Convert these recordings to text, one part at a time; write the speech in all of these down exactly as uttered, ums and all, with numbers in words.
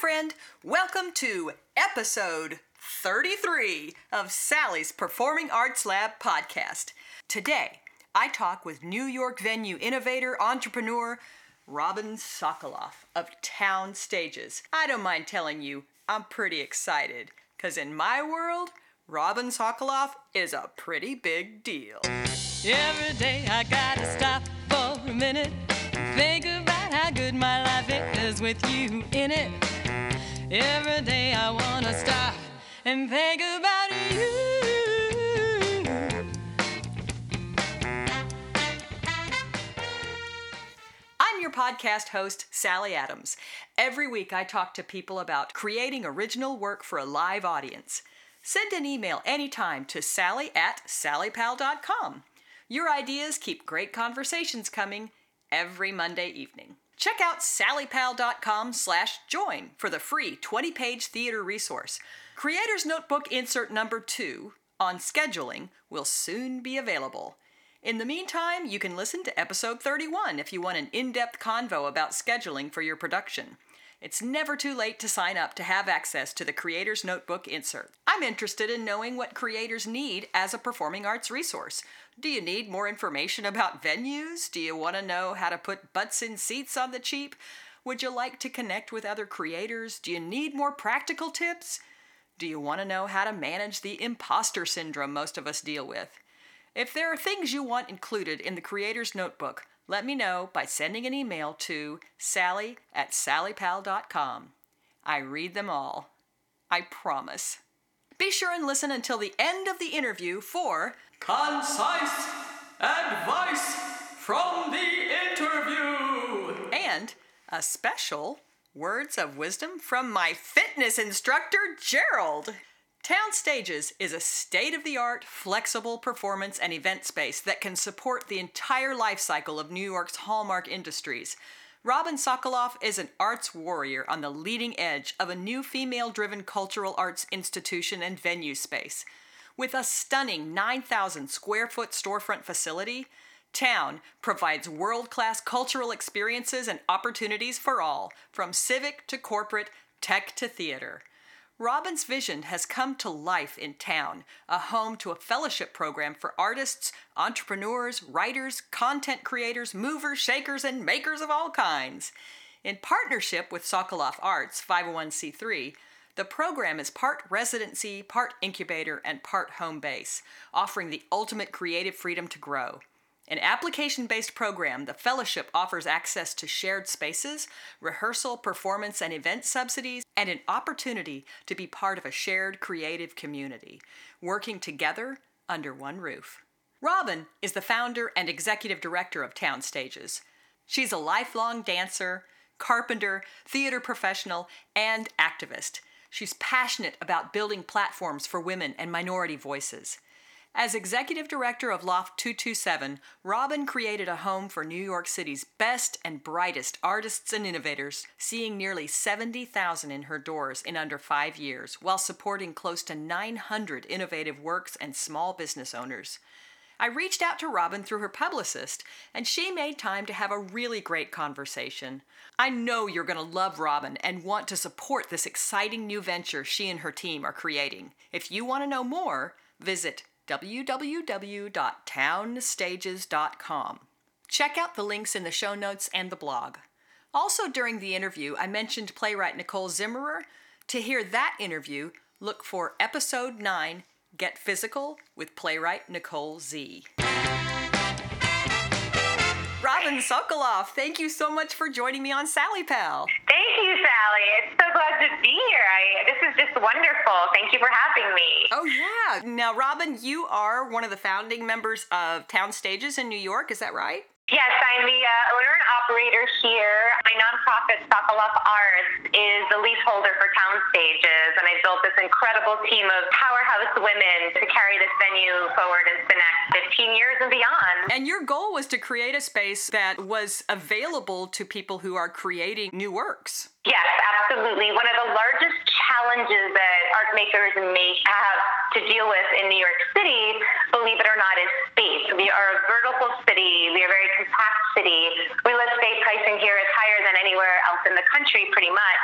friend. Welcome to episode thirty-three of Sally's Performing Arts Lab podcast. Today, I talk with New York venue innovator, entrepreneur, Robin Sokoloff of Town Stages. I don't mind telling you, I'm pretty excited, because in my world, Robin Sokoloff is a pretty big deal. Every day I gotta stop for a minute, think about how good my life is with you in it. Every day I wanna stop and think about you. I'm your podcast host, Sally Adams. Every week I talk to people about creating original work for a live audience. Send an email anytime to sally at sallypal dot com. Your ideas keep great conversations coming every Monday evening. Check out sallypal.com slash join for the free twenty-page theater resource. Creator's Notebook Insert Number two on scheduling will soon be available. In the meantime, you can listen to episode thirty-one if you want an in-depth convo about scheduling for your production. It's never too late to sign up to have access to the Creator's Notebook insert. I'm interested in knowing what creators need as a performing arts resource. Do you need more information about venues? Do you want to know how to put butts in seats on the cheap? Would you like to connect with other creators? Do you need more practical tips? Do you want to know how to manage the imposter syndrome most of us deal with? If there are things you want included in the Creator's Notebook, let me know by sending an email to sally at sallypal dot com. I read them all. I promise. Be sure and listen until the end of the interview for concise advice from the interview and a special words of wisdom from my fitness instructor, Gerald. Town Stages is a state-of-the-art, flexible performance and event space that can support the entire life cycle of New York's hallmark industries. Robin Sokoloff is an arts warrior on the leading edge of a new female-driven cultural arts institution and venue space. With a stunning nine thousand square foot storefront facility, Town provides world-class cultural experiences and opportunities for all, from civic to corporate, tech to theater. Robin's vision has come to life in Town, a home to a fellowship program for artists, entrepreneurs, writers, content creators, movers, shakers, and makers of all kinds. In partnership with Sokoloff Arts, five oh one c three, the program is part residency, part incubator, and part home base, offering the ultimate creative freedom to grow. An application-based program, the fellowship offers access to shared spaces, rehearsal, performance, and event subsidies, and an opportunity to be part of a shared creative community, working together under one roof. Robin is the founder and executive director of Town Stages. She's a lifelong dancer, carpenter, theater professional, and activist. She's passionate about building platforms for women and minority voices. As executive director of Loft two two seven, Robin created a home for New York City's best and brightest artists and innovators, seeing nearly seventy thousand in her doors in under five years, while supporting close to nine hundred innovative works and small business owners. I reached out to Robin through her publicist, and she made time to have a really great conversation. I know you're going to love Robin and want to support this exciting new venture she and her team are creating. If you want to know more, visit w w w dot town stages dot com. Check out the links in the show notes and the blog. Also during the interview, I mentioned playwright Nicole Zimmerer. To hear that interview, look for episode nine, Get Physical, with playwright Nicole Z. Robin Sokoloff, thank you so much for joining me on Sally Pal. Thank you, Sally. It's so glad to be here. I, this is just wonderful. Thank you for having me. Oh, yeah. Now, Robin, you are one of the founding members of Town Stages in New York. Is that right? Yes, I'm the uh, owner and operator here. My nonprofit, Sokoloff Arts, is the leaseholder for Town Stages, and I built this incredible team of powerhouse women to carry this venue forward into the next fifteen years and beyond. And your goal was to create a space that was available to people who are creating new works. Yes, absolutely. One of the largest challenges that art makers may have to deal with in New York City, believe it or not, is space. We are a vertical city. We are a very compact city. Real estate pricing here is higher than anywhere else in the country, pretty much.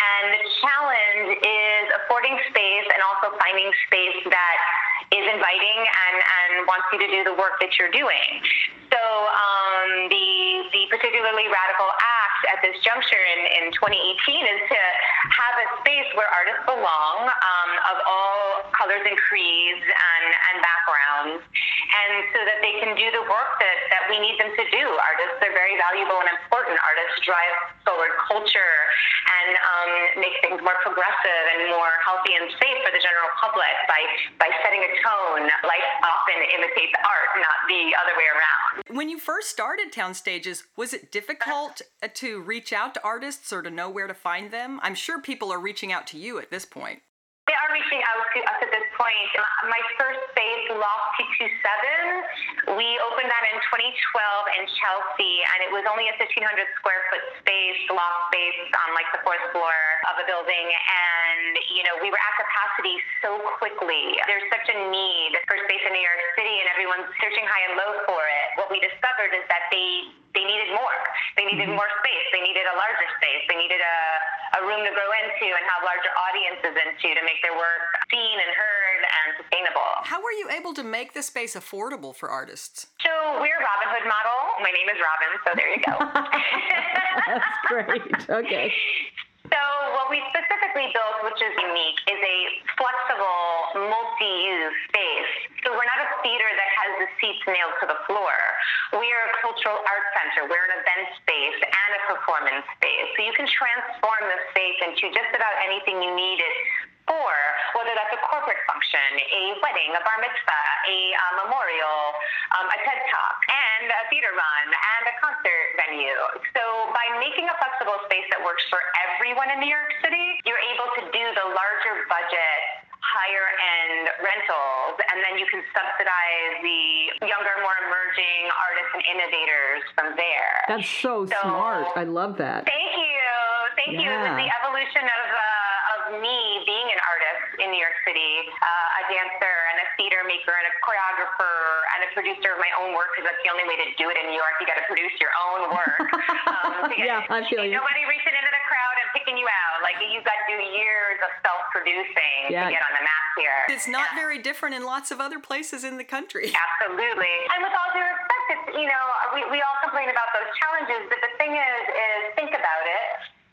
And the finding space that is inviting and, and wants you to do the work that you're doing. So um, the the particularly radical act at this juncture in, in twenty eighteen is to have a space where artists belong, um, of all colors and creeds and, and backgrounds, and so that they can do the work that, that we need them to do. Artists are very valuable and important. Artists drive forward culture and um, make things more progressive and more healthy and safe for the general public by, by setting a tone. Life often imitates art, not the other way around. When you first started Town Stages, was it difficult to reach out to artists or to know where to find them? I'm sure people are reaching out to you at this point. They are reaching out to us at this point. My first space, Loft two twenty-seven, we opened that in twenty twelve in Chelsea, and it was only a fifteen hundred square foot space, loft space on like the fourth floor of a building, and you know, we were at capacity so quickly. There's such a need for space in New York City, and everyone's searching high and low for it. What we discovered is that they they needed more. They needed more space. They needed a larger space. They needed a a room to grow into and have larger audiences into to make their work seen and heard and sustainable. How were you able to make the space affordable for artists? So we're a Robin Hood model. My name is Robin, so there you go. That's great. Okay. So what we specifically built, which is unique, is a flexible, multi-use space. So we're not a theater that has the seats nailed to the floor. We are a cultural arts center. We're an event space and a performance space. So you can transform the space into just about anything you need it for, whether that's a corporate function, a wedding, a bar mitzvah, a uh, memorial, um, a TED Talk, and a theater run, and a concert venue. So by making a flexible space that works for everyone in New York City, you're able to do the larger budget, higher-end rentals, and then you can subsidize the younger, more emerging artists and innovators from there. That's so, so smart. I love that. Thank you. Thank yeah. you. It was the evolution of uh, me being an artist in New York City, uh, a dancer and a theater maker and a choreographer and a producer of my own work, because that's the only way to do it in New York. You got to produce your own work. Um, yeah, I feel you. Nobody reaching into the crowd and picking you out. Like, you've got to do years of self-producing yeah. to get on the map here. It's not yeah. very different in lots of other places in the country. Absolutely. And with all due respect, it's, you know, we, we all complain about those challenges, but the thing is, is think about it.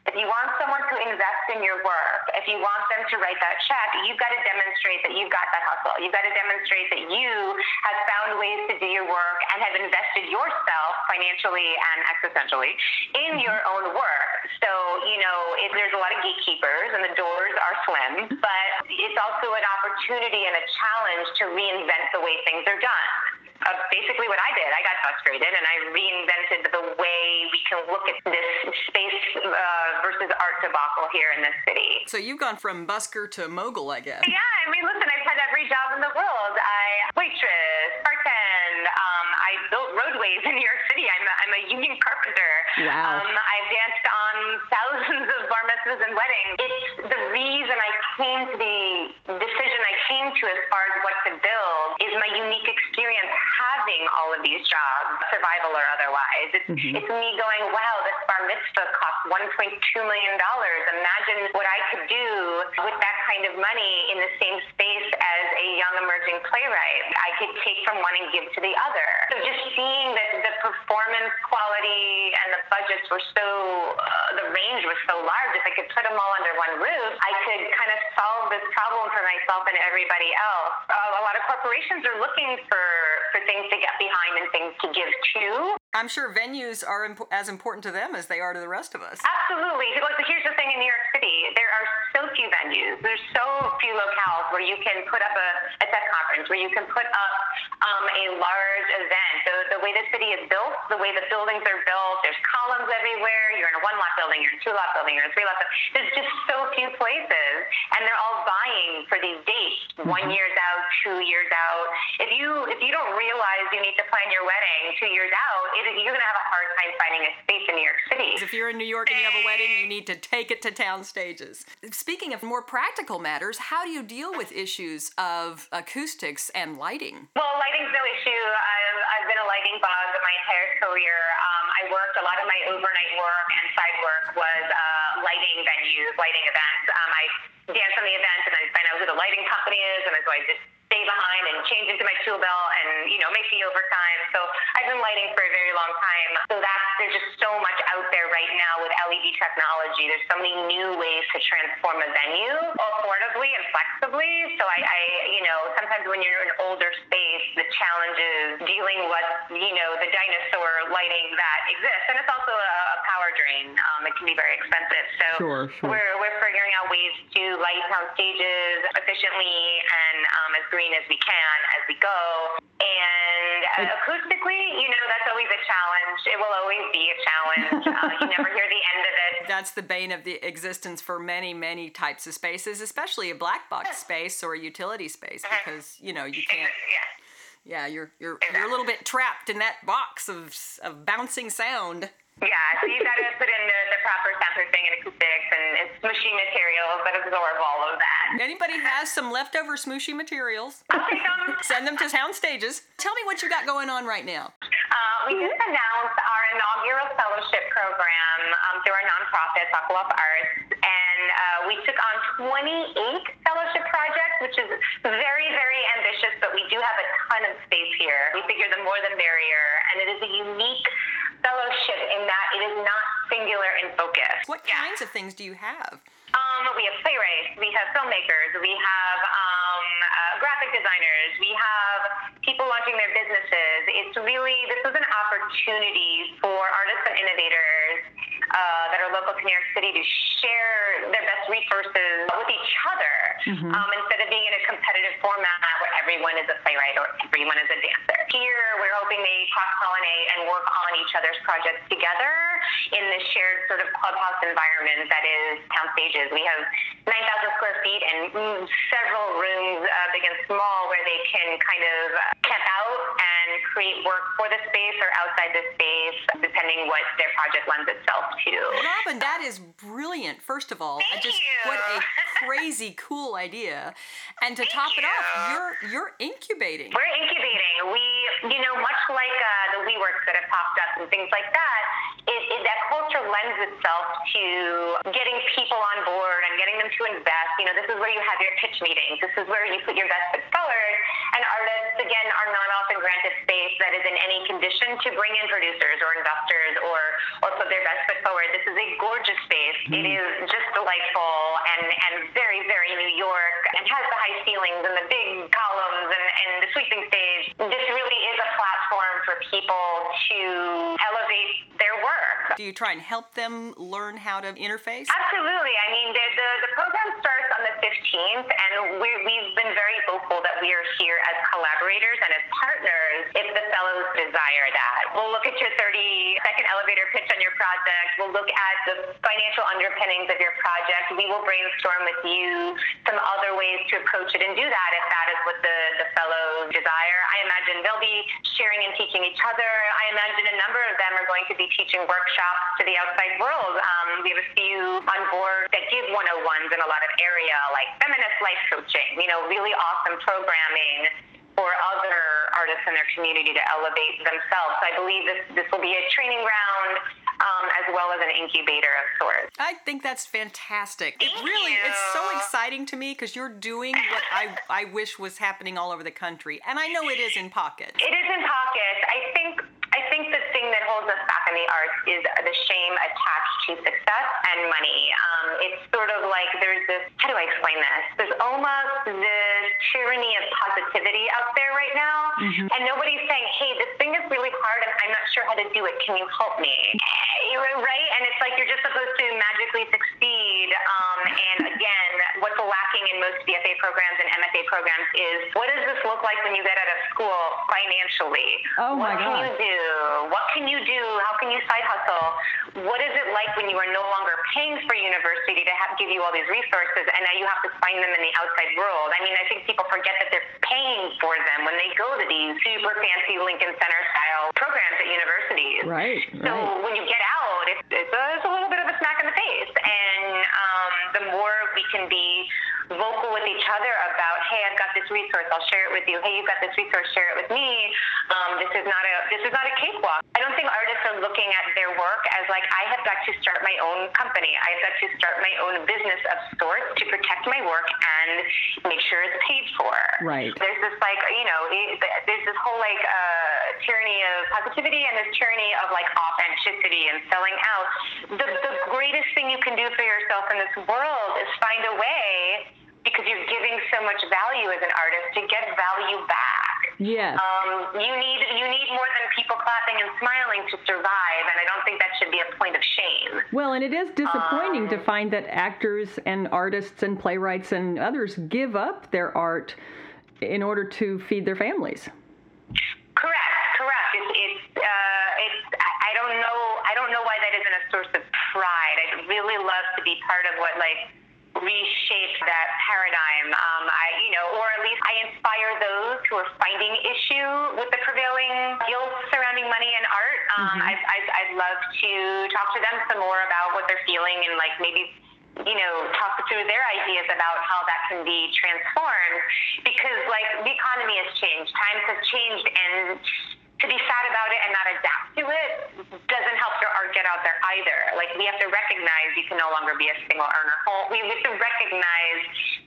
If you want someone to invest in your work, if you want them to write that check, you've got to demonstrate that you've got that hustle. You've got to demonstrate that you have found ways to do your work and have invested yourself financially and existentially in your own work. So, you know, if there's a lot of gatekeepers and the doors are slim, but it's also an opportunity and a challenge to reinvent the way things are done. Uh, basically what I did, I got frustrated and I reinvented the way we can look at this space uh, versus art debacle here in this city. So you've gone from busker to mogul, I guess. Yeah, I mean, listen, I've had every job in the world. I waitress, bartend, um, I built roadways in New York City. I'm a, I'm a union carpenter. Wow. Um, I've danced on thousands of bar mitzvahs and weddings. It's the reason I came to the decision I came to as far as what to build is my unique experience having all of these jobs, survival or otherwise. It's, mm-hmm. it's me going, wow, this bar mitzvah cost one point two million dollars. Imagine what I could do with that kind of money in the same space as a young emerging playwright. I could take from one and give to the other. So just seeing that the performance quality and the budgets were so, uh, the range was so large, if I could put them all under one roof, I could kind of solve this problem for myself and everybody else. Uh, a lot of corporations are looking for for things to get behind and things to give to. I'm sure venues are imp- as important to them as they are to the rest of us. Absolutely. Look, here's the thing in New York City. There are so few venues. There's so few locales where you can put up a, a tech conference, where you can put up um, a large event. The, the way the city is built, the way the buildings are built, there's columns everywhere. You're in a one-lot building, you're in a two-lot building, you're in a three-lot building. There's just so few places, and they're all vying for these dates, mm-hmm. one year's out, two years out. If you, if you don't realize you need to plan your wedding two years out, it you're going to have a hard time finding a space in New York City. If you're in New York and you have a wedding, you need to take it to Town Stages. Speaking of more practical matters, how do you deal with issues of acoustics and lighting? Well, lighting's no issue. I've, I've been a lighting bug my entire career. Um, I I worked, a lot of my overnight work and side work was uh, lighting venues, lighting events. Um, I danced on the events and then find out who the lighting company is, and so I just stay behind and change into my tool belt and, you know, make the overtime. So I've been lighting for a very long time. So that's, there's just so much out there right now with L E D technology. There's so many new ways to transform a venue affordably and flexibly. So I, I you know, sometimes when you're in an older space, the challenge is dealing with, you know, the dinosaur lighting that exists. And it's also a, a power drain. Um, it can be very expensive. So sure, sure. We're, we're figuring out ways to light Town Stages efficiently and um, as green as we can as we go, and uh, acoustically, you know, that's always a challenge. It will always be a challenge. Uh, you never hear the end of it. That's the bane of the existence for many, many types of spaces, especially a black box space or a utility space, uh-huh. because, you know, you can't... Yeah, yeah you're you're exactly. you're a little bit trapped in that box of of bouncing sound. Yeah, so you've got to put in the, the proper soundproofing and acoustics and, and smooshy materials that absorb all of that. Anybody has some leftover smooshy materials, I'll take them. Send them to Town Stages. Tell me what you got going on right now. Uh, we just announced our inaugural fellowship program um, through our nonprofit, Sokoloff Arts, and uh, we took on twenty-eight fellowship projects, which is very, very ambitious, but we do have a ton of space here. We figure the more the merrier, and it is a unique fellowship in that it is not singular in focus. What yeah. kinds of things do you have? Um, we have playwrights, we have filmmakers, we have um, uh, graphic designers, we have people launching their businesses. It's really, this is an opportunity for artists and innovators uh, that are local to New York City to share their best resources with each other, mm-hmm. um, instead of being in a competitive format where everyone is a playwright or everyone is a dancer. Here, we're hoping they cross-pollinate and work on each other's projects together in this shared sort of clubhouse environment that is Town Stages. We have nine thousand square feet and several rooms, uh, big and small, where they can kind of camp out and create work for the space or outside the space, depending what their project lends itself to. Robin, that is brilliant, first of all. Thank I just, you. What a crazy cool idea. And to Thank top you. It off, you're you're incubating. We're incubating. We, you know, much like uh, the WeWorks that have popped up and things like that, It, it, that culture lends itself to getting people on board and getting them to invest. You know, this is where you have your pitch meetings. This is where you put your best foot forward. And artists, again, are not often granted space that is in any condition to bring in producers or investors or, or put their best foot forward. This is a gorgeous space. Mm. It is just delightful and, and very, very New York, and has the high ceilings and the big columns and, and the sweeping stage. This really is a platform for people to elevate their work. Do you try and help them learn how to interface? Absolutely. I mean, the, the, the program starts on the fifteenth, and we're, we've been very vocal that we are here as collaborators and as partners if the fellows desire that. We'll look at your thirty-second elevator pitch on your project. We'll look at the financial underpinnings of your project. We will brainstorm with you some other ways to approach it and do that if that is what the, the fellows desire. I imagine they'll be sharing and teaching each other. I imagine a number of them are going to be teaching workshops to the outside world. Um, we have a few on board that give one oh ones in a lot of area, like feminist life coaching, you know, really awesome programming for other artists in their community to elevate themselves. So I believe this, this will be a training ground, um, as well as an incubator of sorts. I think that's fantastic. Thank it really, you. It's so exciting to me because you're doing what I, I wish was happening all over the country. And I know it is in pockets. It is in pockets. I think I think the thing that holds us back in the arts is the shame attached to success and money. Um, it's sort of like there's this, how do I explain this? There's almost this tyranny of positivity out there right now. Mm-hmm. And nobody's saying, hey, this thing is really hard and I'm not sure how to do it. Can you help me? Right? And it's like you're just supposed to magically succeed. Um, and again, what's lacking in most B F A programs and M F A programs is, what does this look like when you get out of school financially? Oh my what can God. You do? What can you do? How can you side hustle? What is it like when you are no longer paying for university to have, give you all these resources, and now you have to find them in the outside world? I mean, I think people forget that they're paying for them when they go to these super fancy Lincoln Center-style programs at universities. Right. So right. when you get out, it's, it's, a, it's a little bit of a smack in the face. And um, the more we can be vocal with each other about, hey, I've got this resource, I'll share it with you. Hey, you've got this resource, share it with me. Um, this is not a this is not a cakewalk. I don't think artists also looking at their work as like, I have got to start my own company. I've got to start my own business of sorts to protect my work and make sure it's paid for. Right. There's this like, you know, there's this whole like uh, tyranny of positivity and this tyranny of like authenticity and selling out. The, the greatest thing you can do for yourself in this world is find a way, because you're giving so much value as an artist, to get value back. Yes. Um, you need you need more than people clapping and smiling to survive, and I don't think that should be a point of shame. Well, and it is disappointing um, to find that actors and artists and playwrights and others give up their art in order to feed their families. Correct, correct. It's it's uh, it's I don't know I don't know why that isn't a source of pride. I'd really love to be part of what like reshape that paradigm, um, I, you know, or at least I inspire those who are finding issue with the prevailing guilt surrounding money and art. Um, mm-hmm. I'd, I'd, I'd love to talk to them some more about what they're feeling and, like, maybe, you know, talk through their ideas about how that can be transformed, because, like, the economy has changed, times have changed, and to be sad about it and not adapt to it doesn't help your art get out there either. Like, we have to recognize you can no longer be a single earner. We have to recognize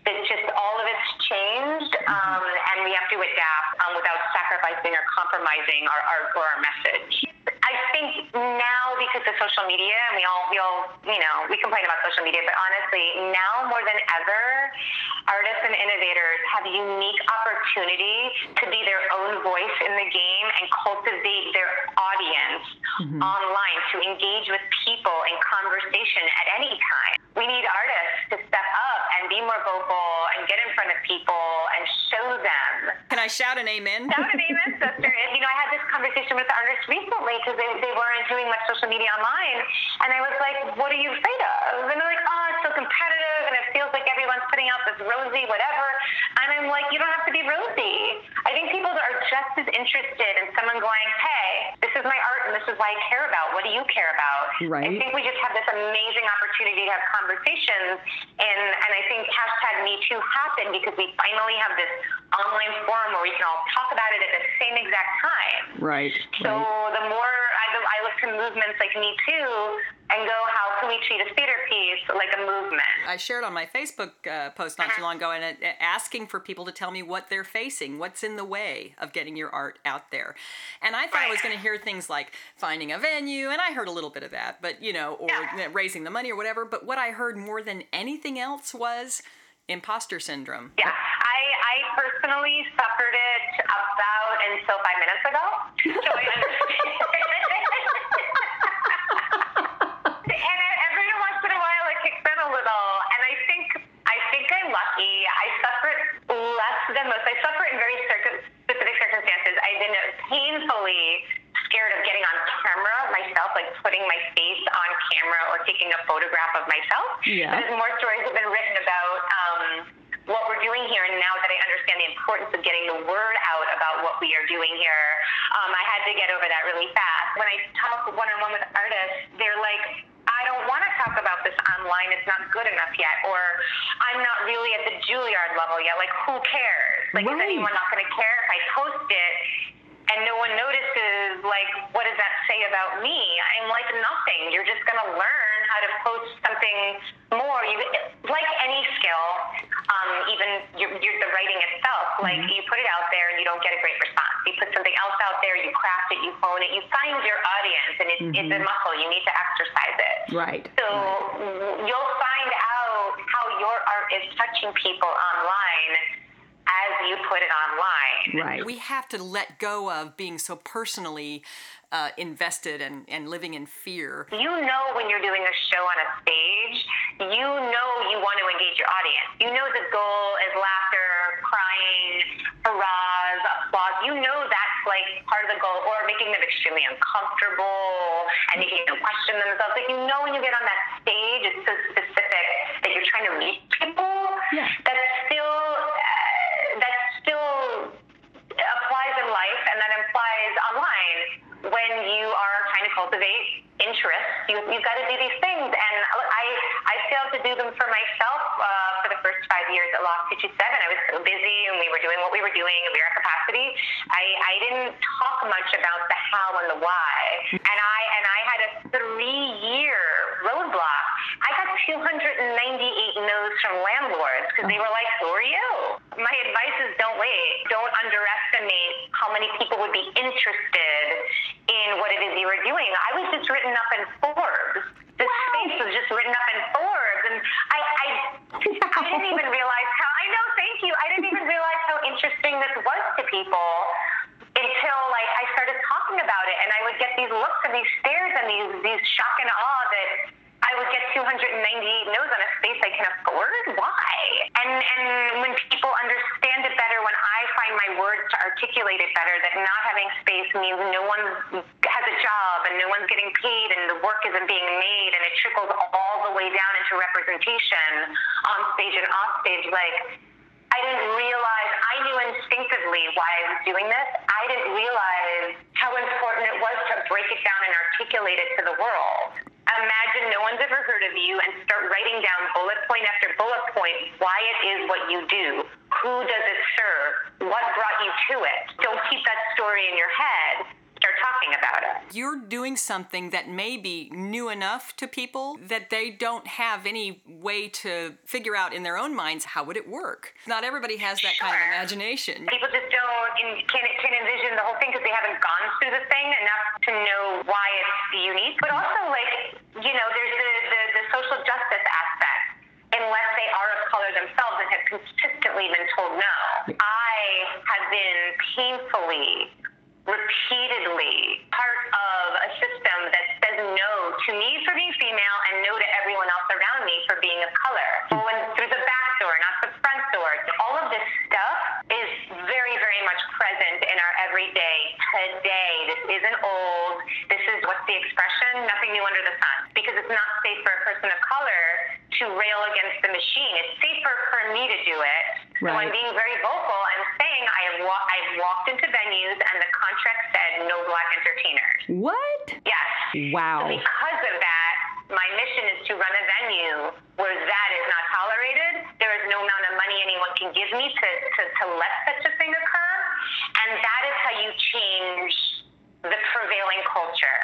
that just all of it's changed, um, and we have to adapt um, without sacrificing or compromising our art or our message. I think now, because of social media, and we all, we all, you know, we complain about social media, but honestly, now more than ever, artists and innovators have a unique opportunity to be their own voice in the game and cultivate their audience mm-hmm. online, to engage with people in conversation at any time. We need artists to step up and be more vocal and get in front of people and show them. Can I shout an amen? Shout an amen, sister. You know, I had this conversation with artists recently because they, they weren't doing much social media online, and I was like, what are you afraid of? And they're like, oh, it's so competitive, and it feels like everyone's putting out this rosy whatever, and I'm like, you don't have to be rosy. I think people are just as interested in someone going, hey, this is my art and this is why I care about. What do you care about? Right. I think we just have this amazing opportunity to have conversations, and, and I think hashtag Me Too happened because we finally have this online forum where we can all talk about it at the same exact time. Right. So right. the more I, I look to movements like Me Too and go, how can we treat a theater piece like a movement? I shared on my Facebook uh, post not too long ago, and uh, asking for people to tell me what they're facing, what's in the way of getting your art out there. And I thought right. I was going to hear things like finding a venue, and I heard a little bit of that, but, you know, or yeah. raising the money or whatever. But what I heard more than anything else was imposter syndrome. Yeah, I, I personally suffered it about until five minutes ago. So I understand. And every once in a while it kicks in a little, and I think I think I'm lucky. I suffer it less than most. I suffer it in very certain, specific circumstances. I've been painfully scared of getting on camera myself, like putting my face on camera or taking a photograph of myself. Yeah. There's more stories have been written about um, what we're doing here, and now that I understand the importance of getting the word out about what we are doing here, um, I had to get over that really fast. When I talk one-on-one with artists, they're like, I don't want to talk about this online, it's not good enough yet, or I'm not really at the Juilliard level yet, like, who cares? Like, right. is anyone not going to care if I post it and no one notices? Like, what does that say about me? I'm like, nothing. You're just going to learn how to post something more. You, like any skill, um, even you're, you're the writing itself, like mm-hmm. you put it out there and you don't get a great response. You put something else out there, you craft it, you hone it, you find your audience, and it's, mm-hmm. it's a muscle. You need to exercise it. Right. So right. you'll find out how your art is touching people online as you put it online. Right. We have to let go of being so personally uh, invested and, and living in fear. You know, when you're doing a show on a stage, you know you want to engage your audience. You know the goal is laughter, crying, hurrahs, applause. You know that's like part of the goal, or making them extremely uncomfortable and making them question themselves. Like, you know when you get on that stage, it's so specific that you're trying to reach people. Yeah. That's still... Uh, that still applies in life, and that applies online. When you are trying to cultivate interest, you, you've got to do these things, and I I failed to do them for myself uh, for the first five five years at Loft two twenty-seven, I was so busy and we were doing what we were doing and we were at capacity. I, I didn't talk much about the how and the why. And I and I had a three-year roadblock. I got two hundred ninety-eight no's from landlords because they were like, who are you? My advice is don't wait. Don't underestimate how many people would be interested in what it is you were doing. I was just written up in Forbes. The wow. space was just written up in Forbes. And I I, I didn't even realize how, I know, thank you. I didn't even realize how interesting this was to people until like I started talking about it. And I would get these looks and these stares and these, these shock and awe that I would get two hundred ninety-eight no's on a space I can afford? Why? And and when people understand it better, when I find my words to articulate it better, that not having space means no one has a job and no one's getting paid and the work isn't being made and it trickles all the way down into representation on stage and off stage. Like, I didn't realize, I knew instinctively why I was doing this. I didn't realize how important it was to break it down and articulate it to the world. Imagine no one's ever heard of you and start writing down bullet point after bullet point why it is what you do, who does it serve, what brought you to it. Don't keep that story in your head. Start talking about it. You're doing something that may be new enough to people that they don't have any way to figure out in their own minds how would it work. Not everybody has that sure. kind of imagination. People just don't in, can't, can't envision the whole thing because they haven't gone through the thing enough to know why it's unique. But also, like, you know, there's the, the, the social justice aspect. Unless they are of color themselves and have consistently been told no. I have been painfully repeatedly part of a system that says no to me for being female and no to everyone else around me for being of color. Going through the back door, not the front door. All of this stuff is very, very much present in our everyday today. This isn't old. This is, what's the expression? Nothing new under the sun. Because it's not safe for a person of color to rail against the machine. It's safer for me to do it. Right. So I'm being very vocal and saying I have wa- I've walked into venues and the contract said no black entertainers. What? Yes. Wow. So because of that, my mission is to run a venue where that is not tolerated. There is no amount of money anyone can give me to, to, to let such a thing occur. And that is how you change the prevailing culture.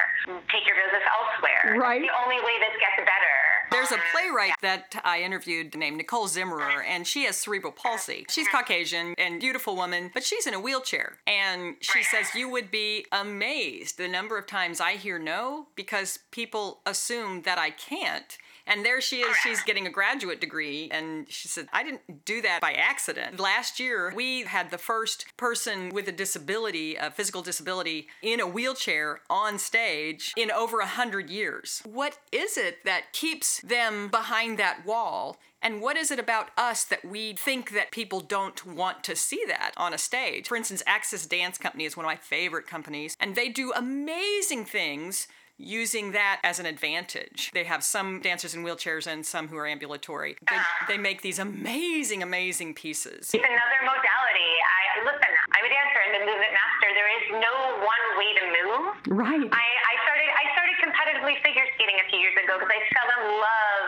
Take your business elsewhere. Right. It's the only way this gets better. There's a playwright that I interviewed named Nicole Zimmerer, and she has cerebral palsy. She's Caucasian and beautiful woman, but she's in a wheelchair. And she says, you would be amazed the number of times I hear no because people assume that I can't. And there she is, she's getting a graduate degree, and she said, I didn't do that by accident. Last year, we had the first person with a disability, a physical disability, in a wheelchair on stage in over one hundred years. What is it that keeps them behind that wall? And what is it about us that we think that people don't want to see that on a stage? For instance, Axis Dance Company is one of my favorite companies, and they do amazing things using that as an advantage. They have some dancers in wheelchairs and some who are ambulatory. They, uh, they make these amazing, amazing pieces. It's another modality. I listen, I'm a dancer and a movement master. There is no one way to move. Right. I, I started I started competitively figure skating a few years ago because I fell in love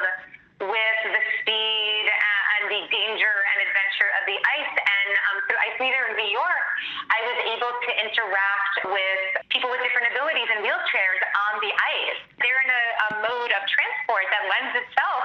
with the speed and the danger and adventure of the ice. And um, through Ice Meter in New York, I was able to interact with people with different abilities in wheelchairs on the ice. They're in a, a mode of transport that lends itself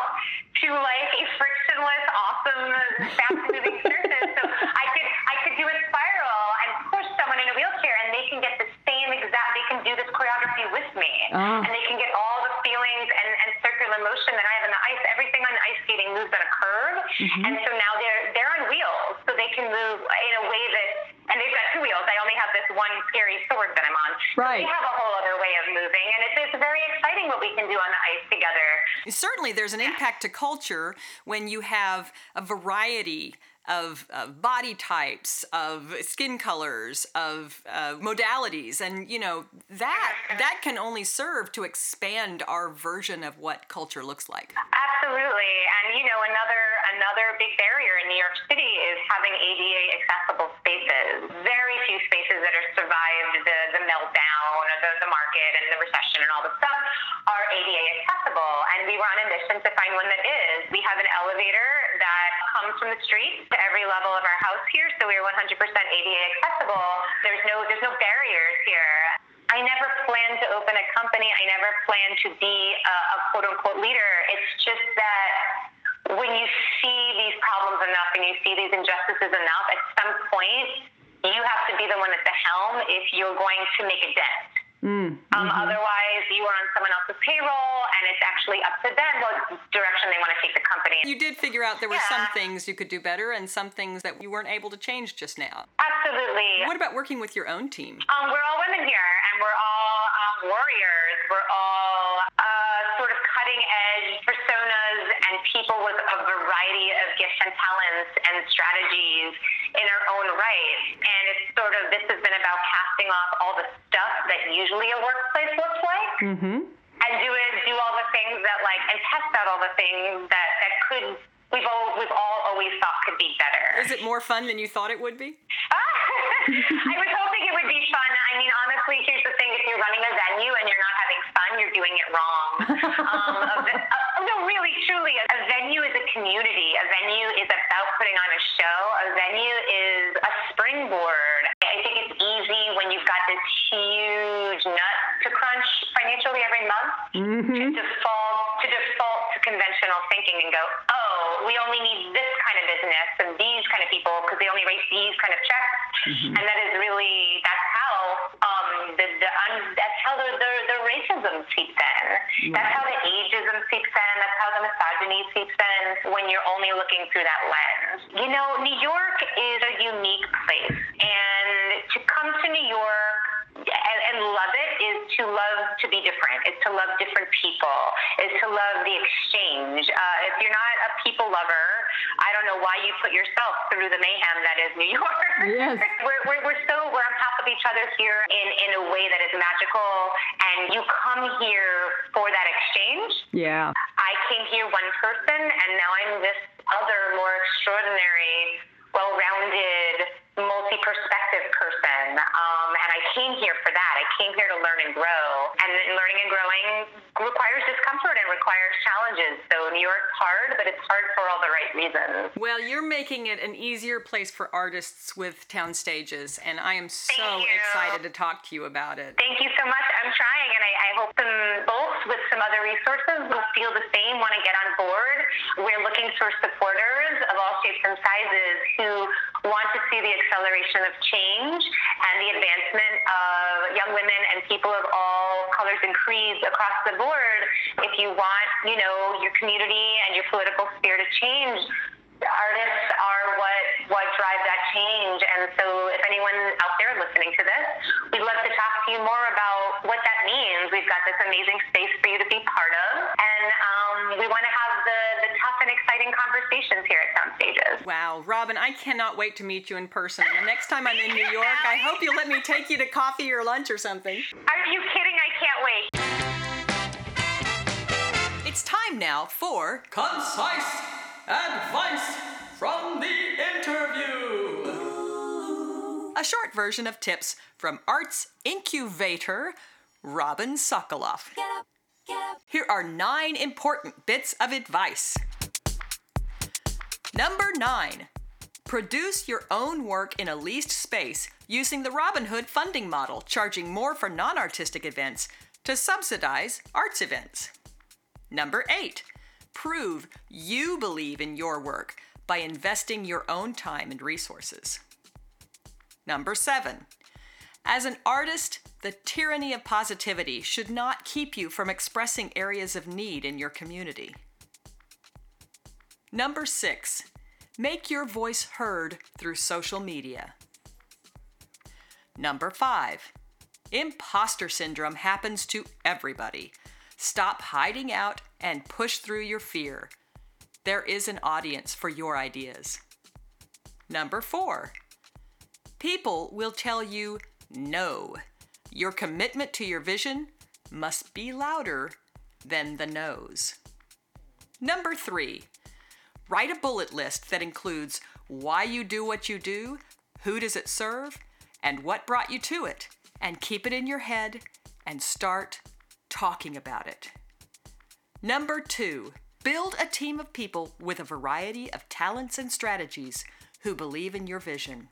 to like a frictionless, awesome, fast-moving surface. So I could I could do a spiral and push someone in a wheelchair, and they can get the same exact. They can do this choreography with me, oh. and they can get all the feelings and, and circular motion that I have in the ice. Everything on ice skating moves on a curve, mm-hmm. and so now they're they're on wheels, so they can move in a way that. And they've got two wheels. I only have this one scary sword that I'm on. Right. So we have a whole other way of moving, and it's, it's very exciting what we can do on the ice together. Certainly, there's an impact to culture when you have a variety of, of body types, of skin colors, of uh, modalities, and you know that that can only serve to expand our version of what culture looks like. Absolutely, and you know another. Another big barrier in New York City is having A D A accessible spaces. Very few spaces that are survived the, the meltdown or the, the market and the recession and all the stuff are A D A accessible. And we were on a mission to find one that is. We have an elevator that comes from the street to every level of our house here, so we are one hundred percent A D A accessible. There's no there's no barriers here. I never planned to open a company. I never planned to be a, a quote-unquote leader. It's just that when you see these problems enough and you see these injustices enough, at some point, you have to be the one at the helm if you're going to make a dent. Mm, mm-hmm. um, otherwise, you are on someone else's payroll, and it's actually up to them what direction they want to take the company. You did figure out there were yeah. some things you could do better and some things that you weren't able to change just now. Absolutely. What about working with your own team? Um, we're all women here, and we're all um, warriors. We're all uh, sort of cutting-edge personas and people with a variety of gifts and talents and strategies in our own right. And it's sort of, this has been about casting off all the stuff that usually a workplace looks like, mm-hmm. and do it, do all the things that like, and test out all the things that, that could, we've all, we've all always thought could be better. Is it more fun than you thought it would be? I was hoping it would be fun. I mean, honestly, here's the thing. If you're running a venue and you're not having fun, you're doing it wrong. um, a, a, no, really, truly, a venue is a community. A venue is about putting on a show. A venue is a springboard. I think it's easy when you've got this huge nut to crunch financially every month, mm-hmm. to default to default to conventional thinking and go, oh, we only need this kind of business and these kind of people because they only write these kind of checks. Mm-hmm. And that is really, that's how um, the, the un, that's how the, the, the racism seeps in. Mm-hmm. That's how the ageism seeps in. That's how the misogyny seeps in when you're only looking through that lens. You know, New York is a unique place. And to come to New York and, and love it is to love to be different. It's to love different people. It's to love the exchange. Uh, if you're not a people lover, I don't know why you put yourself through the mayhem that is New York. Yes. we're, we're, we're so, we're on top of each other here in, in a way that is magical. And you come here for that exchange. Yeah. I came here one person, and now I'm this other, more extraordinary, well-rounded, multi-perspective person, um, and I came here for that. I came here to learn and grow, and learning and growing requires discomfort and requires challenges. So New York's hard, but it's hard for all the right reasons. Well, you're making it an easier place for artists with Town Stages, and I am so excited to talk to you about it. Thank you so much. I'm trying, and I, I hope some folks with some other resources will feel the same, want to get on board. We're looking for supporters of all shapes and sizes who want to see the acceleration of change and the advancement of young women and people of all colors and creeds across the board. If you want, you know, your community and your political sphere to change, artists are what, what drive that change. And so if anyone out there listening to this, we'd love to talk to you more about what that means. We've got this amazing space for you to be part of. And um, we want to have the, the tough and exciting conversations here at Town Stages. Wow. Robin, I cannot wait to meet you in person. And the next time I'm in New York, I hope you'll let me take you to coffee or lunch or something. Are you kidding? I can't wait. It's time now for Concise Advice from the Interview. Ooh. A short version of tips from arts incubator Robin Sokoloff. Get up, get up. Here are nine important bits of advice. Number nine, produce your own work in a leased space using the Robin Hood funding model, charging more for non-artistic events to subsidize arts events. Number eight, prove you believe in your work by investing your own time and resources. Number seven, as an artist, the tyranny of positivity should not keep you from expressing areas of need in your community. Number six, make your voice heard through social media. Number five, imposter syndrome happens to everybody. Stop hiding out and push through your fear. There is an audience for your ideas. Number four, people will tell you no. Your commitment to your vision must be louder than the no's. Number three, write a bullet list that includes why you do what you do, who does it serve, and what brought you to it, and keep it in your head and start talking about it. Number two, Build a team of people with a variety of talents and strategies who believe in your vision.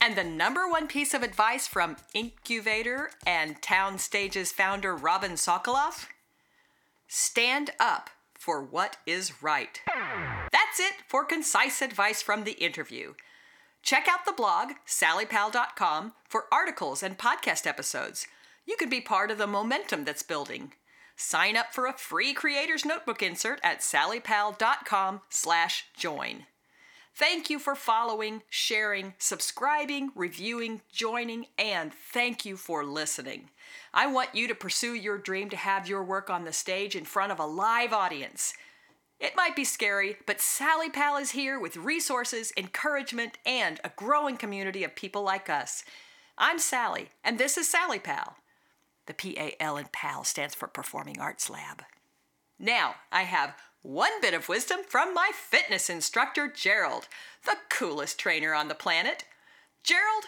And the number one piece of advice from Incubator and Town Stages founder Robin Sokoloff? Stand up for what is right. That's it for concise advice from the interview. Check out the blog, sally pal dot com, for articles and podcast episodes. You can be part of the momentum that's building. Sign up for a free Creator's Notebook insert at sally pal dot com slash join. Thank you for following, sharing, subscribing, reviewing, joining, and thank you for listening. I want you to pursue your dream to have your work on the stage in front of a live audience. It might be scary, but Sally Pal is here with resources, encouragement, and a growing community of people like us. I'm Sally, and this is Sally Pal. The P A L in Pal stands for Performing Arts Lab. Now, I have one bit of wisdom from my fitness instructor, Gerald, the coolest trainer on the planet. Gerald,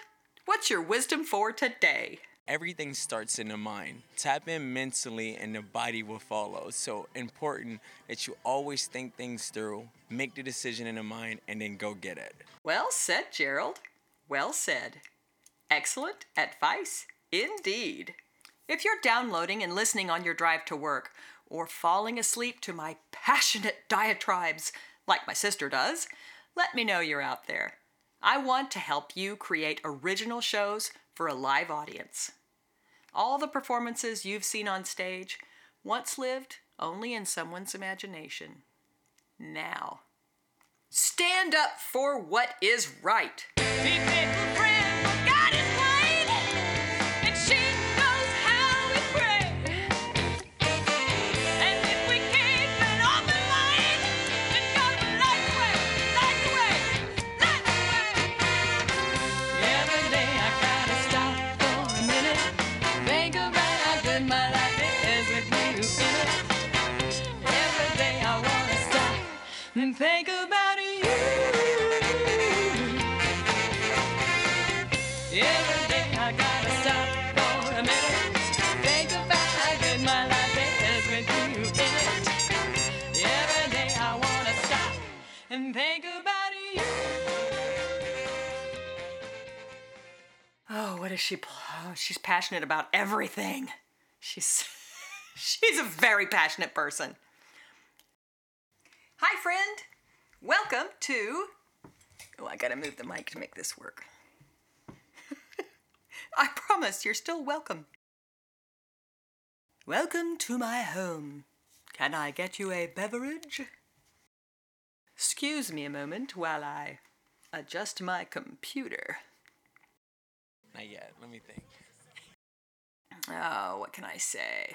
what's your wisdom for today? Everything starts in the mind. Tap in mentally and the body will follow. So important that you always think things through, make the decision in the mind, and then go get it. Well said, Gerald. Well said. Excellent advice indeed. If you're downloading and listening on your drive to work, or falling asleep to my passionate diatribes, like my sister does, let me know you're out there. I want to help you create original shows for a live audience. All the performances you've seen on stage once lived only in someone's imagination. Now, stand up for what is right. And think about you. Every day I gotta stop for a minute. Think about how good my life is with you in it. Every day I wanna stop and think about you. Oh, what is she? Oh, she's passionate about everything. She's she's a very passionate person. Hi, friend. Welcome to... Oh, I gotta move the mic to make this work. I promise, you're still welcome. Welcome to my home. Can I get you a beverage? Excuse me a moment while I adjust my computer. Not yet. Let me think. Oh, what can I say?